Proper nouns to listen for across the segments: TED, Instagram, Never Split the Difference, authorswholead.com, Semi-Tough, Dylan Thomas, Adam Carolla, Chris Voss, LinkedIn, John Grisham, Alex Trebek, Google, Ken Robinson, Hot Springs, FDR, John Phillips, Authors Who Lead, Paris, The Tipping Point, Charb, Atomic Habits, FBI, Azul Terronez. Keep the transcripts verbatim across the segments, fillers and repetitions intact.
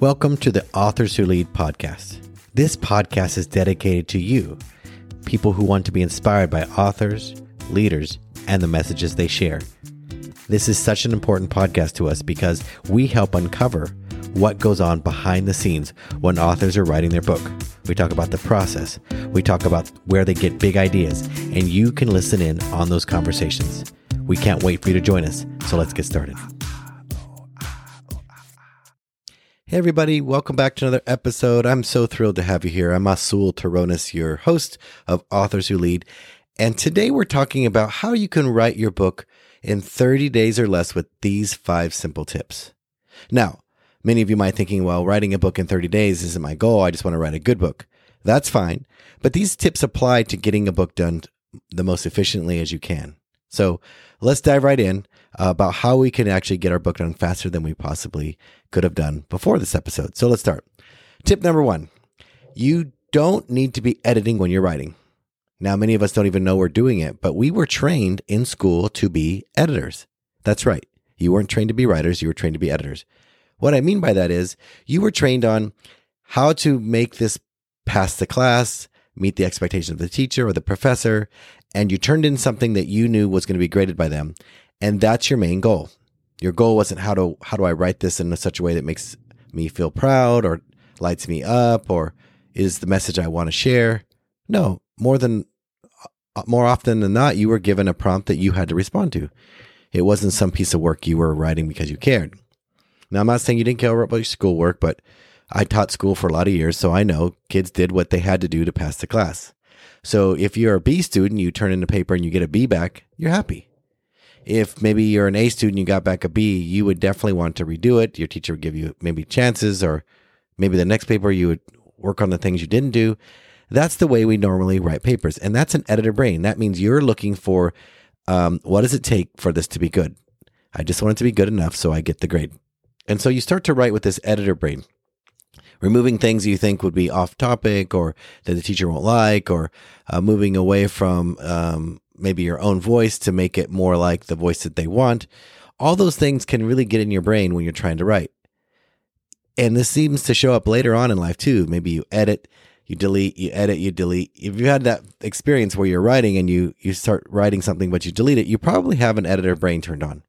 Welcome to the Authors Who Lead podcast. This podcast is dedicated to you, people who want to be inspired by authors, leaders, and the messages they share. This is such an important podcast to us because we help uncover what goes on behind the scenes when authors are writing their book. We talk about the process. We talk about where they get big ideas, and you can listen in on those conversations. We can't wait for you to join us, so let's get started. Hey everybody, welcome back to another episode. I'm so thrilled to have you here. I'm Azul Terronez, your host of Authors Who Lead. And today we're talking about how you can write your book in thirty days or less with these five simple tips. Now, many of you might be thinking, well, writing a book in thirty days isn't my goal. I just want to write a good book. That's fine. But these tips apply to getting a book done the most efficiently as you can. So let's dive right in uh, about how we can actually get our book done faster than we possibly could have done before this episode. So let's start. Tip number one, you don't need to be editing when you're writing. Now, many of us don't even know we're doing it, but we were trained in school to be editors. That's right. You weren't trained to be writers. You were trained to be editors. What I mean by that is you were trained on how to make this pass the class, meet the expectations of the teacher or the professor, and you turned in something that you knew was going to be graded by them. And that's your main goal. Your goal wasn't how to, how do I write this in such a way that makes me feel proud or lights me up or is the message I want to share. No, more than, more often than not, you were given a prompt that you had to respond to. It wasn't some piece of work you were writing because you cared. Now, I'm not saying you didn't care about your schoolwork, but I taught school for a lot of years, so I know kids did what they had to do to pass the class. So if you're a B student, you turn in a paper and you get a B back, you're happy. If maybe you're an A student, you got back a B, you would definitely want to redo it. Your teacher would give you maybe chances, or maybe the next paper you would work on the things you didn't do. That's the way we normally write papers. And that's an editor brain. That means you're looking for um, what does it take for this to be good? I just want it to be good enough so I get the grade. And so you start to write with this editor brain, removing things you think would be off topic or that the teacher won't like, or uh, moving away from um, maybe your own voice to make it more like the voice that they want. All those things can really get in your brain when you're trying to write. And this seems to show up later on in life too. Maybe you edit, you delete, you edit, you delete. If you had that experience where you're writing and you you start writing something but you delete it, you probably have an editor brain turned on.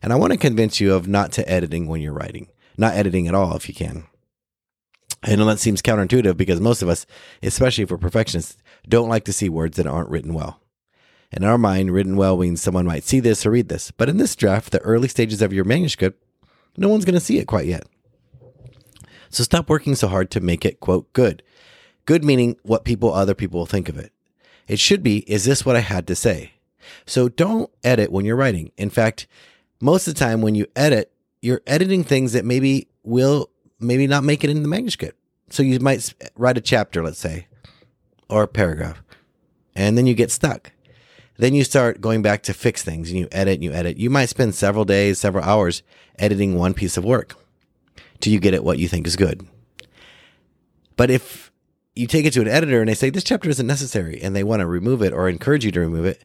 And I want to convince you of not to editing when you're writing, not editing at all if you can. I know that seems counterintuitive because most of us, especially if we're perfectionists, don't like to see words that aren't written well. In our mind, written well means someone might see this or read this. But in this draft, the early stages of your manuscript, no one's going to see it quite yet. So stop working so hard to make it, quote, good. Good meaning what people, other people will think of it. It should be, is this what I had to say? So don't edit when you're writing. In fact, most of the time when you edit, you're editing things that maybe will maybe not make it into the manuscript. So you might write a chapter, let's say, or a paragraph, and then you get stuck. Then you start going back to fix things, and you edit and you edit. You might spend several days, several hours editing one piece of work till you get it what you think is good. But if you take it to an editor and they say, this chapter isn't necessary, and they want to remove it or encourage you to remove it,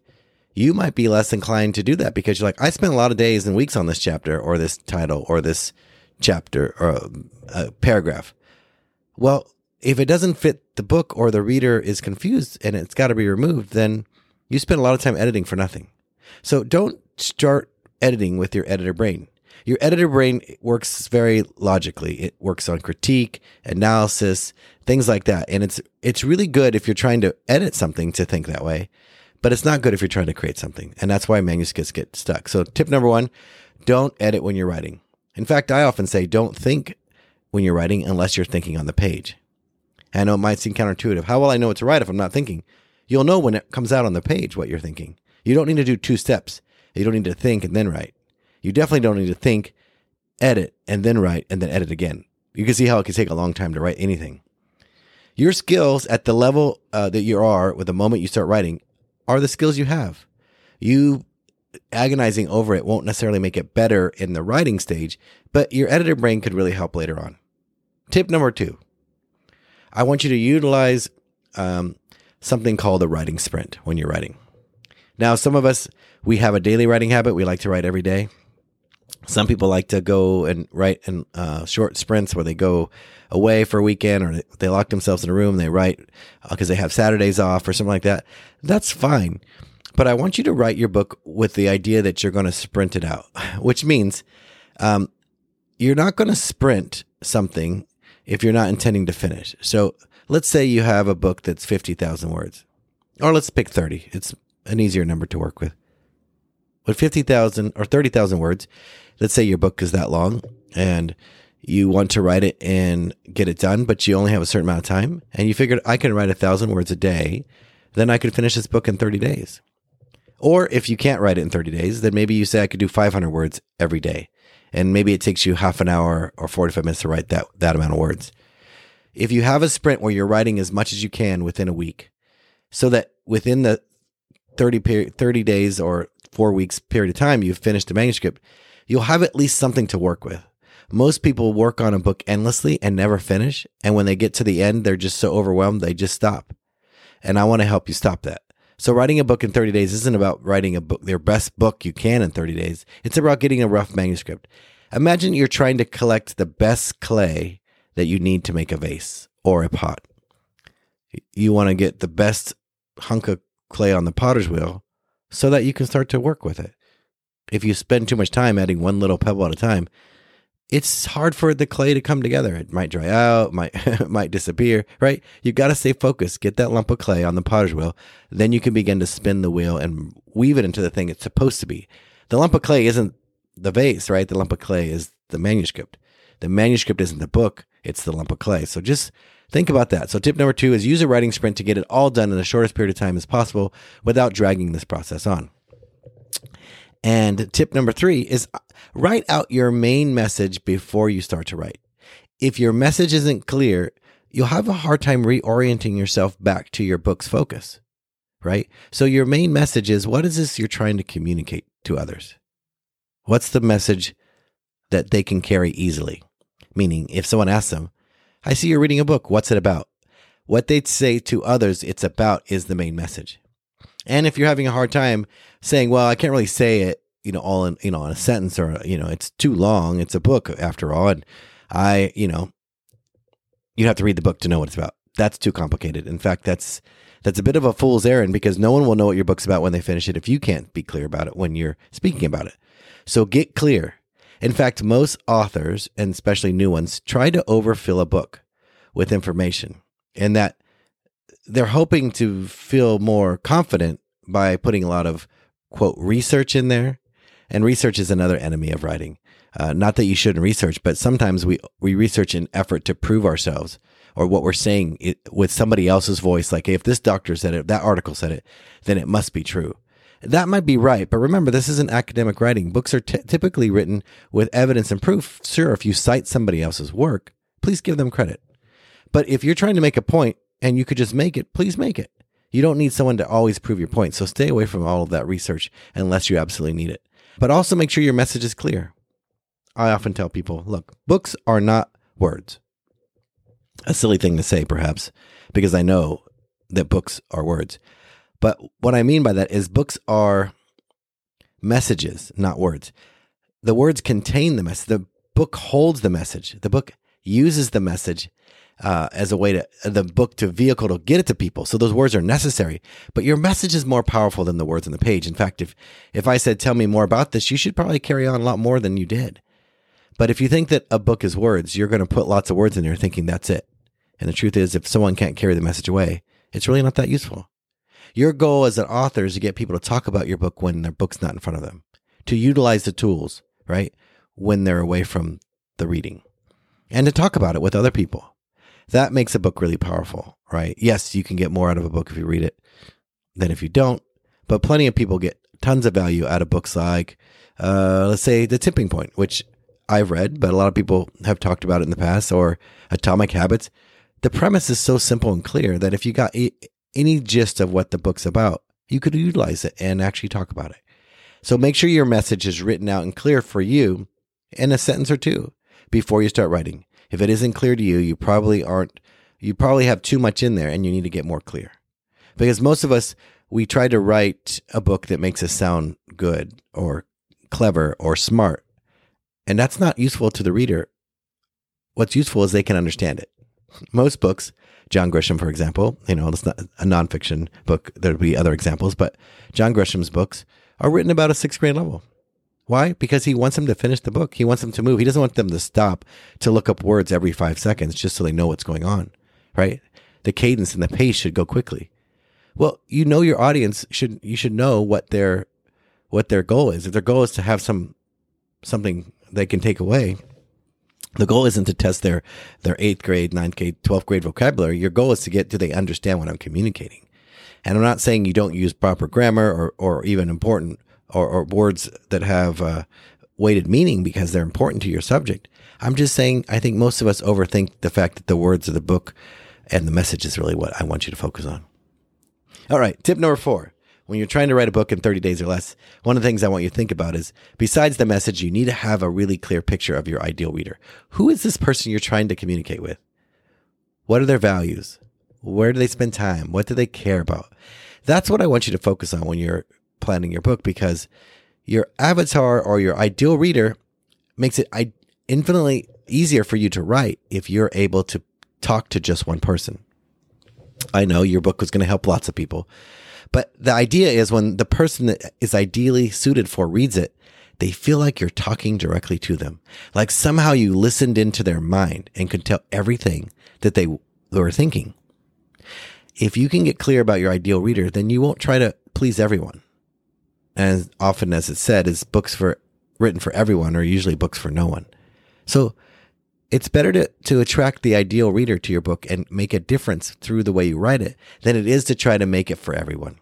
you might be less inclined to do that because you're like, I spent a lot of days and weeks on this chapter or this title or this chapter or a paragraph. Well, if it doesn't fit the book or the reader is confused and it's got to be removed, then you spend a lot of time editing for nothing. So don't start editing with your editor brain. Your editor brain works very logically. It works on critique, analysis, things like that. And it's it's really good if you're trying to edit something to think that way, but it's not good if you're trying to create something. And that's why manuscripts get stuck. So tip number one, don't edit when you're writing. In fact, I often say don't think when you're writing unless you're thinking on the page. I know it might seem counterintuitive. How will I know what to write if I'm not thinking? You'll know when it comes out on the page what you're thinking. You don't need to do two steps. You don't need to think and then write. You definitely don't need to think, edit, and then write, and then edit again. You can see how it can take a long time to write anything. Your skills at the level uh, that you are with the moment you start writing are the skills you have. You agonizing over it won't necessarily make it better in the writing stage, but your editor brain could really help later on. Tip number two, I want you to utilize um, something called a writing sprint when you're writing. Now, some of us, we have a daily writing habit. We like to write every day. Some people like to go and write in uh, short sprints where they go away for a weekend, or they lock themselves in a room, they write because uh, they have Saturdays off or something like that. That's fine. But I want you to write your book with the idea that you're going to sprint it out, which means um, you're not going to sprint something if you're not intending to finish. So let's say you have a book that's fifty thousand words, or let's pick thirty. It's an easier number to work with. With fifty thousand or thirty thousand words, let's say your book is that long and you want to write it and get it done, but you only have a certain amount of time, and you figured, I can write one thousand words a day, then I could finish this book in thirty days. Or if you can't write it in thirty days, then maybe you say, I could do five hundred words every day, and maybe it takes you half an hour or forty-five minutes to write that, that amount of words. If you have a sprint where you're writing as much as you can within a week, so that within the thirty, peri- thirty days or four weeks period of time you've finished a manuscript, you'll have at least something to work with. Most people work on a book endlessly and never finish. And when they get to the end, they're just so overwhelmed, they just stop. And I want to help you stop that. So writing a book in thirty days isn't about writing a book, your best book you can in thirty days. It's about getting a rough manuscript. Imagine you're trying to collect the best clay that you need to make a vase or a pot. You want to get the best hunk of clay on the potter's wheel so that you can start to work with it. If you spend too much time adding one little pebble at a time, it's hard for the clay to come together. It might dry out, might might disappear, right? You've got to stay focused. Get that lump of clay on the potter's wheel. Then you can begin to spin the wheel and weave it into the thing it's supposed to be. The lump of clay isn't the vase, right? The lump of clay is the manuscript. The manuscript isn't the book. It's the lump of clay. So just think about that. So tip number two is use a writing sprint to get it all done in the shortest period of time as possible without dragging this process on. And tip number three is write out your main message before you start to write. If your message isn't clear, you'll have a hard time reorienting yourself back to your book's focus, right? So your main message is, what is this you're trying to communicate to others? What's the message that they can carry easily? Meaning, if someone asks them, I see you're reading a book, what's it about? What they'd say to others it's about is the main message. And if you're having a hard time saying, well, I can't really say it, you know, all in, you know, in a sentence, or, you know, it's too long, it's a book after all. And I, you know, you have to read the book to know what it's about. That's too complicated. In fact, that's, that's a bit of a fool's errand, because no one will know what your book's about when they finish it if you can't be clear about it when you're speaking about it. So get clear. In fact, most authors, and especially new ones, try to overfill a book with information, and that they're hoping to feel more confident by putting a lot of, quote, research in there. And research is another enemy of writing. Uh, not that you shouldn't research, but sometimes we, we research in effort to prove ourselves or what we're saying it, with somebody else's voice. Like, hey, if this doctor said it, that article said it, then it must be true. That might be right, but remember, this isn't academic writing. Books are t- typically written with evidence and proof. Sure, if you cite somebody else's work, please give them credit. But if you're trying to make a point and you could just make it, please make it. You don't need someone to always prove your point. So stay away from all of that research unless you absolutely need it. But also make sure your message is clear. I often tell people, look, books are not words. A silly thing to say, perhaps, because I know that books are words. But what I mean by that is books are messages, not words. The words contain the message. The book holds the message. The book uses the message uh, as a way to, the book to vehicle to get it to people. So those words are necessary. But your message is more powerful than the words on the page. In fact, if if I said, tell me more about this, you should probably carry on a lot more than you did. But if you think that a book is words, you're going to put lots of words in there thinking that's it. And the truth is, if someone can't carry the message away, it's really not that useful. Your goal as an author is to get people to talk about your book when their book's not in front of them, to utilize the tools, right, when they're away from the reading, and to talk about it with other people. That makes a book really powerful, right? Yes, you can get more out of a book if you read it than if you don't, but plenty of people get tons of value out of books like, uh, let's say, The Tipping Point, which I've read, but a lot of people have talked about it in the past, or Atomic Habits. The premise is so simple and clear that if you got... It, any gist of what the book's about, you could utilize it and actually talk about it. So make sure your message is written out and clear for you in a sentence or two before you start writing. If it isn't clear to you, you probably aren't, you probably have too much in there and you need to get more clear. Because most of us, we try to write a book that makes us sound good or clever or smart. And that's not useful to the reader. What's useful is they can understand it. Most books, John Grisham, for example, you know, it's not a nonfiction book. There'll be other examples, but John Grisham's books are written about a sixth grade level. Why? Because he wants them to finish the book. He wants them to move. He doesn't want them to stop to look up words every five seconds just so they know what's going on, right? The cadence and the pace should go quickly. Well, you know, your audience should, you should know what their, what their goal is. If their goal is to have some, something they can take away, the goal isn't to test their, their eighth grade, ninth grade, twelfth grade vocabulary. Your goal is to get, do they understand what I'm communicating? And I'm not saying you don't use proper grammar or, or even important or, or words that have uh, weighted meaning because they're important to your subject. I'm just saying, I think most of us overthink the fact that the words of the book and the message is really what I want you to focus on. All right. Tip number four, when you're trying to write a book in thirty days or less, one of the things I want you to think about is besides the message, you need to have a really clear picture of your ideal reader. Who is this person you're trying to communicate with? What are their values? Where do they spend time? What do they care about? That's what I want you to focus on when you're planning your book, because your avatar or your ideal reader makes it infinitely easier for you to write if you're able to talk to just one person. I know your book was going to help lots of people, but the idea is when the person that is ideally suited for reads it, they feel like you're talking directly to them. Like somehow you listened into their mind and could tell everything that they were thinking. If you can get clear about your ideal reader, then you won't try to please everyone. And often, as it's said, is books for written for everyone are usually books for no one. So it's better to, to attract the ideal reader to your book and make a difference through the way you write it than it is to try to make it for everyone.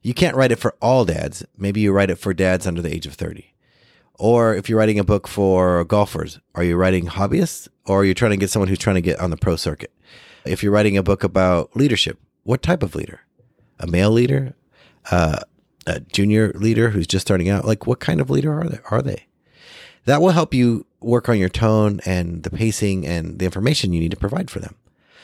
You can't write it for all dads. Maybe you write it for dads under the age of thirty. Or if you're writing a book for golfers, are you writing hobbyists? Or are you trying to get someone who's trying to get on the pro circuit? If you're writing a book about leadership, what type of leader? A male leader? Uh, a junior leader who's just starting out? Like what kind of leader are they? Are they? That will help you work on your tone and the pacing and the information you need to provide for them.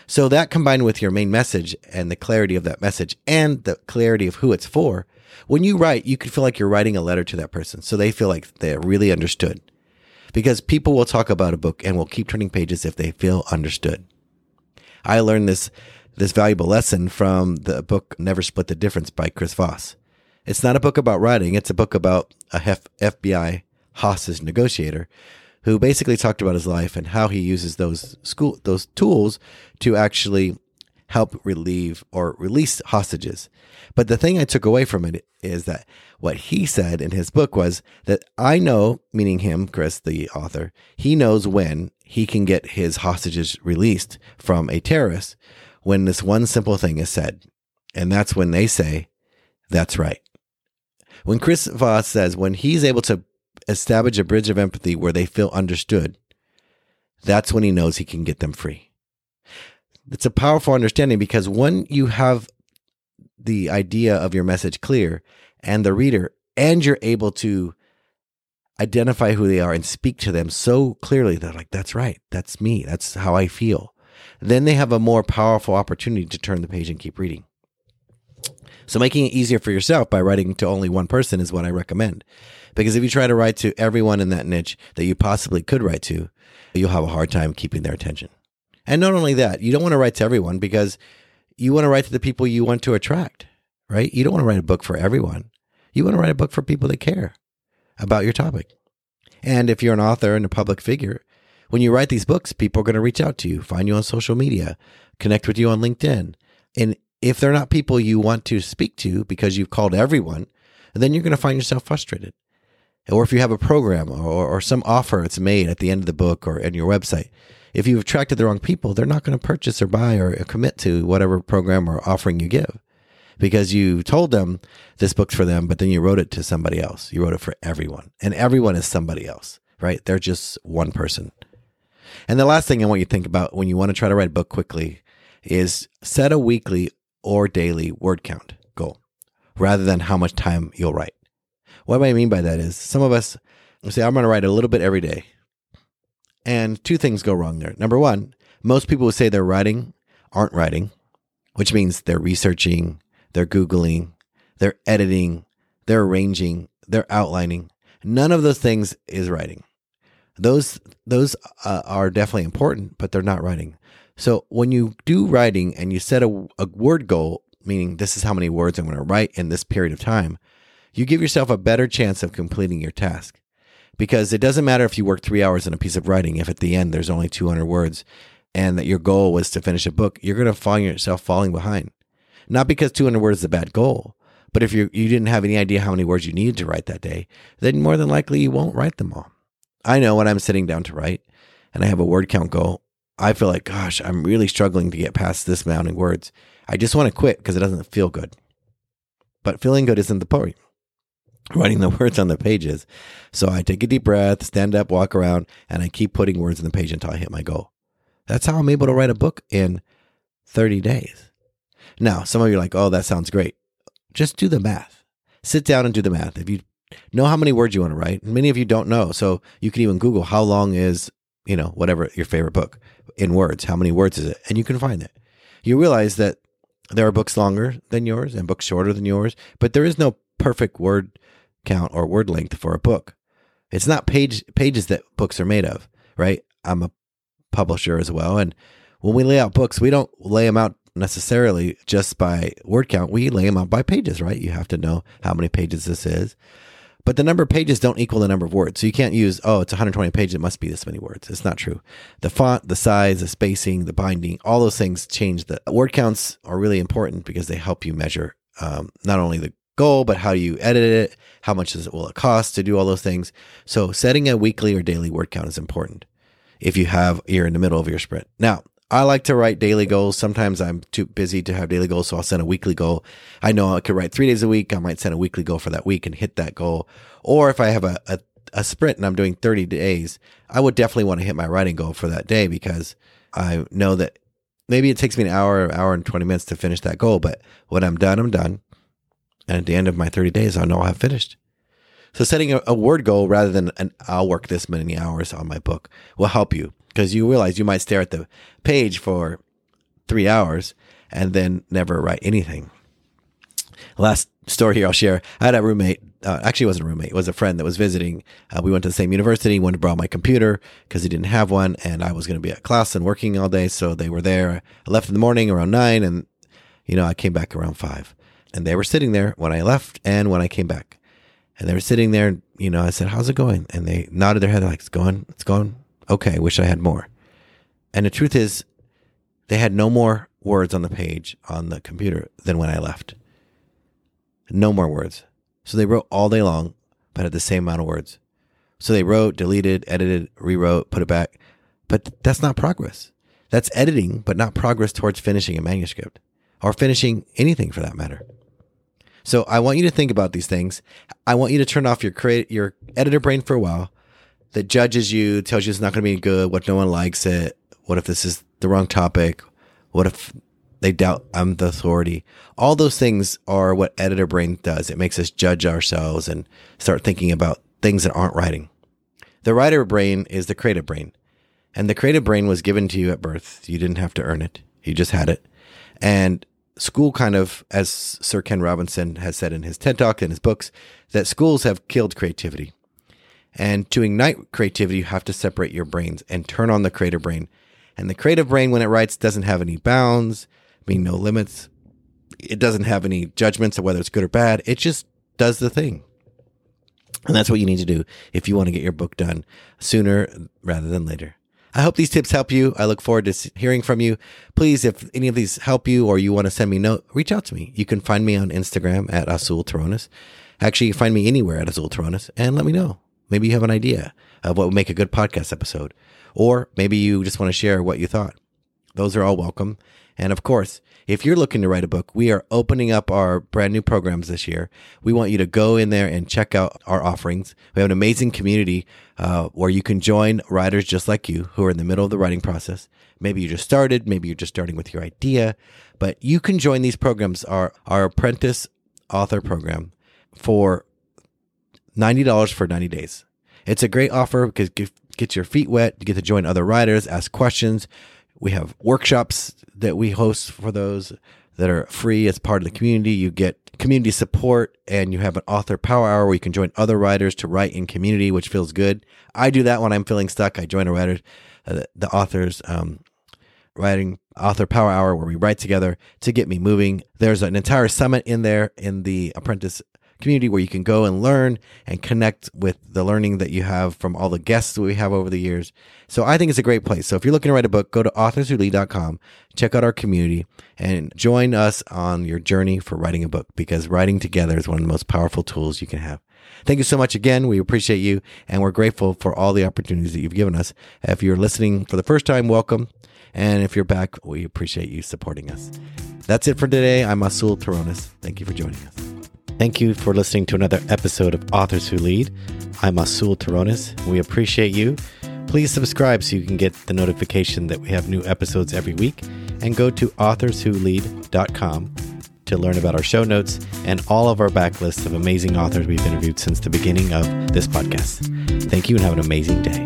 So that combined with your main message and the clarity of that message and the clarity of who it's for, when you write, you can feel like you're writing a letter to that person. So they feel like they're really understood, because people will talk about a book and will keep turning pages if they feel understood. I learned this, this valuable lesson from the book Never Split the Difference by Chris Voss. It's not a book about writing. It's a book about a F B I hostage negotiator who basically talked about his life and how he uses those school, those tools to actually help relieve or release hostages. But the thing I took away from it is that what he said in his book was that I know, meaning him, Chris, the author, he knows when he can get his hostages released from a terrorist when this one simple thing is said. And that's when they say, that's right. When Chris Voss says, when he's able to establish a bridge of empathy where they feel understood, that's when he knows he can get them free. It's a powerful understanding, because when you have the idea of your message clear and the reader, and you're able to identify who they are and speak to them so clearly, they're like, that's right. That's me. That's how I feel. Then they have a more powerful opportunity to turn the page and keep reading. So making it easier for yourself by writing to only one person is what I recommend. Because if you try to write to everyone in that niche that you possibly could write to, you'll have a hard time keeping their attention. And not only that, you don't want to write to everyone, because you want to write to the people you want to attract, right? You don't want to write a book for everyone. You want to write a book for people that care about your topic. And if you're an author and a public figure, when you write these books, people are going to reach out to you, find you on social media, connect with you on LinkedIn. And if they're not people you want to speak to because you've called everyone, then you're going to find yourself frustrated. Or if you have a program or, or some offer it's made at the end of the book or in your website, if you've attracted the wrong people, they're not going to purchase or buy or commit to whatever program or offering you give, because you told them this book's for them, but then you wrote it to somebody else. You wrote it for everyone, and everyone is somebody else, right? They're just one person. And the last thing I want you to think about when you want to try to write a book quickly is set a weekly or daily word count goal rather than how much time you'll write. What I mean by that is some of us say, I'm going to write a little bit every day. And two things go wrong there. Number one, most people who say they're writing aren't writing, which means they're researching, they're Googling, they're editing, they're arranging, they're outlining. None of those things is writing. Those those uh, are definitely important, but they're not writing. So when you do writing and you set a, a word goal, meaning this is how many words I'm going to write in this period of time, you give yourself a better chance of completing your task. Because it doesn't matter if you work three hours on a piece of writing, if at the end there's only two hundred words and that your goal was to finish a book, you're going to find yourself falling behind. Not because two hundred words is a bad goal, but if you you didn't have any idea how many words you needed to write that day, then more than likely you won't write them all. I know when I'm sitting down to write and I have a word count goal, I feel like, gosh, I'm really struggling to get past this amount of words. I just want to quit because it doesn't feel good. But feeling good isn't the point. Writing the words on the pages. So I take a deep breath, stand up, walk around, and I keep putting words on the page until I hit my goal. That's how I'm able to write a book in thirty days. Now, some of you are like, oh, that sounds great. Just do the math. Sit down and do the math. If you know how many words you want to write, many of you don't know. So you can even Google how long is, you know, whatever your favorite book in words, how many words is it? And you can find it. You realize that there are books longer than yours and books shorter than yours, but there is no perfect word count or word length for a book. It's not page pages that books are made of, right? I'm a publisher as well. And when we lay out books, we don't lay them out necessarily just by word count. We lay them out by pages, right? You have to know how many pages this is. But the number of pages don't equal the number of words. So you can't use, oh, it's one hundred twenty pages. It must be this many words. It's not true. The font, the size, the spacing, the binding, all those things change. The word counts are really important because they help you measure um, not only the goal, but how you edit it, how much does it will it cost to do all those things. So setting a weekly or daily word count is important if you have, you're in the middle of your sprint. Now, I like to write daily goals. Sometimes I'm too busy to have daily goals, so I'll set a weekly goal. I know I could write three days a week. I might set a weekly goal for that week and hit that goal. Or if I have a, a, a sprint and I'm doing thirty days, I would definitely want to hit my writing goal for that day because I know that maybe it takes me an hour, an hour and twenty minutes to finish that goal. But when I'm done, I'm done. And at the end of my thirty days, I know I'll have finished. So setting a, a word goal rather than an I'll work this many hours on my book will help you. Because you realize you might stare at the page for three hours and then never write anything. Last story here I'll share. I had a roommate, uh, actually it wasn't a roommate, it was a friend that was visiting. Uh, we went to the same university. He wanted to borrow my computer because he didn't have one. And I was going to be at class and working all day. So they were there. I left in the morning around nine and, you know, I came back around five. And they were sitting there when I left and when I came back. And they were sitting there, and, you know, I said, how's it going? And they nodded their head like, it's going, it's going. Okay, wish I had more. And the truth is, they had no more words on the page on the computer than when I left. No more words. So they wrote all day long, but had the same amount of words. So they wrote, deleted, edited, rewrote, put it back. But that's not progress. That's editing, but not progress towards finishing a manuscript or finishing anything for that matter. So I want you to think about these things. I want you to turn off your create, your editor brain for a while. That judges you, tells you it's not going to be good, what no one likes it, what if this is the wrong topic, what if they doubt I'm the authority. All those things are what editor brain does. It makes us judge ourselves and start thinking about things that aren't writing. The writer brain is the creative brain. And the creative brain was given to you at birth. You didn't have to earn it. You just had it. And school kind of, as Sir Ken Robinson has said in his TED Talk and his books, that schools have killed creativity. And to ignite creativity, you have to separate your brains and turn on the creative brain. And the creative brain, when it writes, doesn't have any bounds, meaning no limits. It doesn't have any judgments of whether it's good or bad. It just does the thing. And that's what you need to do if you want to get your book done sooner rather than later. I hope these tips help you. I look forward to hearing from you. Please, if any of these help you or you want to send me a note, reach out to me. You can find me on Instagram at Azul Terronez. Actually, you can find me anywhere at Azul Terronez and let me know. Maybe you have an idea of what would make a good podcast episode, or maybe you just want to share what you thought. Those are all welcome. And of course, if you're looking to write a book, we are opening up our brand new programs this year. We want you to go in there and check out our offerings. We have an amazing community uh, where you can join writers just like you who are in the middle of the writing process. Maybe you just started, maybe you're just starting with your idea, but you can join these programs, our, our Apprentice Author Program for ninety dollars for ninety days. It's a great offer because get, get your feet wet. You get to join other writers, ask questions. We have workshops that we host for those. that are free as part of the community. You get community support, and you have an author power hour where you can join other writers to write in community, which feels good. I do that when I'm feeling stuck. I join a writer, uh, the author's um, writing author power hour where we write together to get me moving. There's an entire summit in there in the Apprentice community where you can go and learn and connect with the learning that you have from all the guests that we have over the years. So I think it's a great place. So if you're looking to write a book, go to authors who lead dot com, check out our community, and join us on your journey for writing a book, because writing together is one of the most powerful tools you can have. Thank you so much again. We appreciate you, and we're grateful for all the opportunities that you've given us. If you're listening for the first time, welcome. And if you're back, we appreciate you supporting us. That's it for today. I'm Azul Terronez. Thank you for joining us. Thank you for listening to another episode of Authors Who Lead. I'm Azul Terronez. We appreciate you. Please subscribe so you can get the notification that we have new episodes every week. And go to authors who lead dot com to learn about our show notes and all of our backlists of amazing authors we've interviewed since the beginning of this podcast. Thank you and have an amazing day.